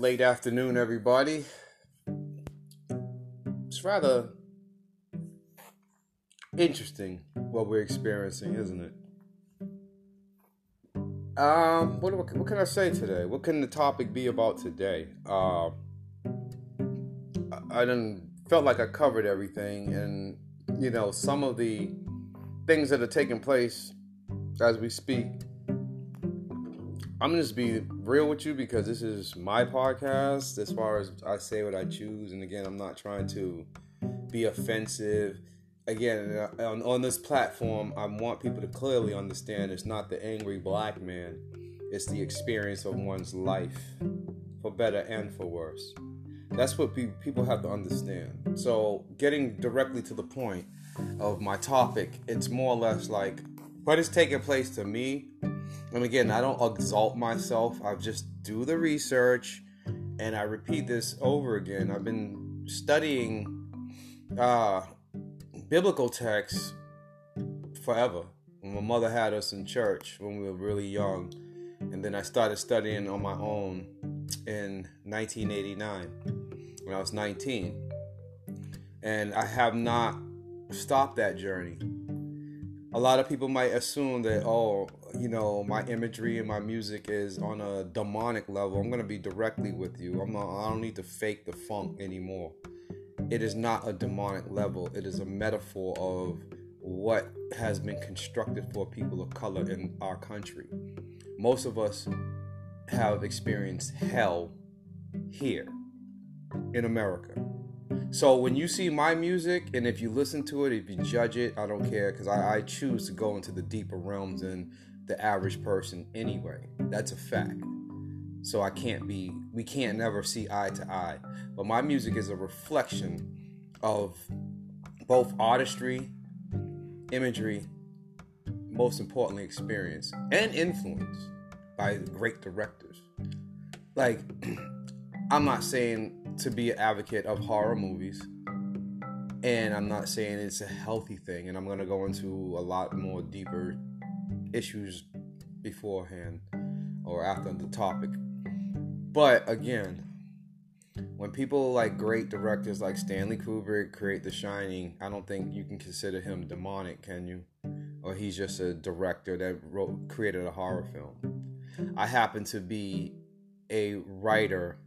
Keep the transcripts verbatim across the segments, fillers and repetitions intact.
late afternoon, everybody. It's rather interesting what we're experiencing, isn't it? Um, what, what, what can I say today? What can the topic be about today? Uh, I, I didn't, felt like I covered everything, and you know, some of the things that are taking place as we speak. I'm going to just be real with you because this is my podcast. As far as I say what I choose, and again, I'm not trying to be offensive. Again, on, on this platform, I want people to clearly understand it's not the angry black man. It's the experience of one's life, for better and for worse. That's what pe- people have to understand. So getting directly to the point of my topic, it's more or less like what is taking place to me. And again, I don't exalt myself. I just do the research, and I repeat this over again. I've been studying uh, biblical texts forever. My mother had us in church when we were really young, and then I started studying on my own in nineteen eighty-nine when I was nineteen, and I have not stopped that journey. A lot of people might assume that, oh, you know, my imagery and my music is on a demonic level. I'm going to be directly with you. I'm not, I don't need to fake the funk anymore. It is not a demonic level. It is a metaphor of what has been constructed for people of color in our country. Most of us have experienced hell here in America. So when you see my music, and if you listen to it, if you judge it, I don't care, because I, I choose to go into the deeper realms than the average person anyway. That's a fact. So I can't be, we can't never see eye to eye. But my music is a reflection of both artistry, imagery, most importantly, experience, and influence by great directors. Like, I'm not saying to be an advocate of horror movies, and I'm not saying it's a healthy thing, and I'm going to go into a lot more deeper issues beforehand or after the topic. But again, when people like great directors like Stanley Kubrick create The Shining, I don't think you can consider him demonic, can you? Or he's just a director that wrote, created a horror film. I happen to be a writer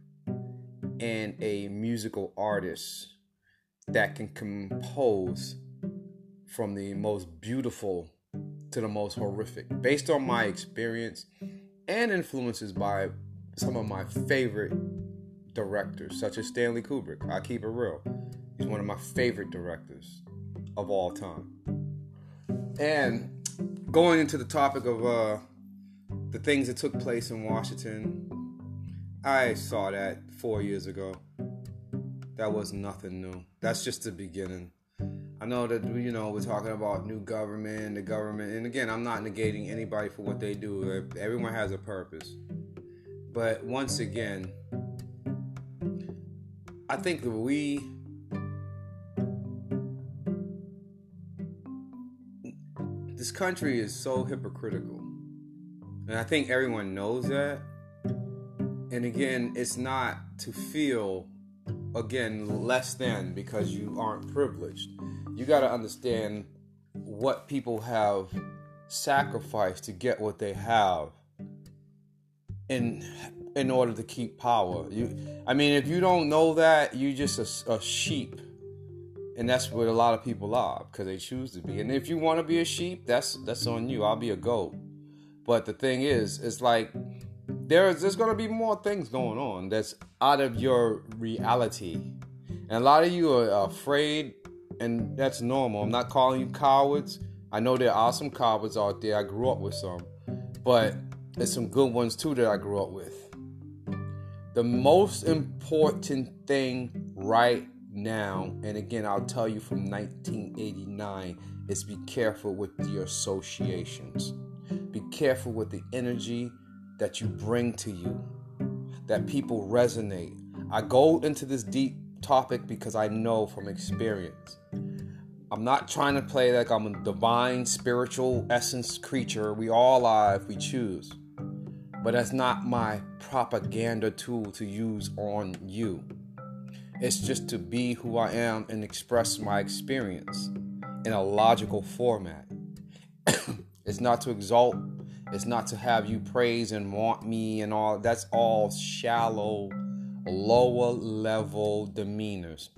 and a musical artist that can compose from the most beautiful to the most horrific, based on my experience and influences by some of my favorite directors, such as Stanley Kubrick. I keep it real. He's one of my favorite directors of all time. And going into the topic of uh, the things that took place in Washington, I saw that four years ago. That was nothing new. That's just the beginning. I know that, you know, we're talking about new government, the government, and again, I'm not negating anybody for what they do. Everyone has a purpose. But once again, I think that we this country is so hypocritical. And I think everyone knows that. And again, it's not to feel, again, less than because you aren't privileged. You got to understand what people have sacrificed to get what they have in in order to keep power. You, I mean, if you don't know that, you're just a, a sheep. And that's what a lot of people are, because they choose to be. And if you want to be a sheep, that's that's on you. I'll be a goat. But the thing is, it's like, There's, there's going to be more things going on that's out of your reality. And a lot of you are afraid, and that's normal. I'm not calling you cowards. I know there are some cowards out there. I grew up with some. But there's some good ones, too, that I grew up with. The most important thing right now, and again, I'll tell you from nineteen eighty-nine, is be careful with your associations. Be careful with the energy that you bring to you, that people resonate. I go into this deep topic because I know from experience. I'm not trying to play like I'm a divine, spiritual essence creature. We all are if we choose. but that's not my propaganda tool to use on you. It's just to be who I am and express my experience in a logical format. It's not to exalt. It's not to have you praise and want me and all. That's all shallow, lower level demeanors.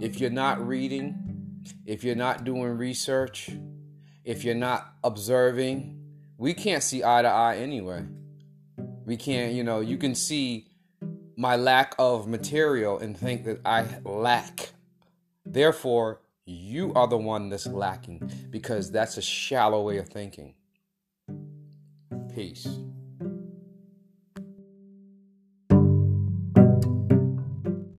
If you're not reading, if you're not doing research, if you're not observing, we can't see eye to eye anyway. We can't, you know, you can see my lack of material and think that I lack. Therefore, you are the one that's lacking, because that's a shallow way of thinking. Peace.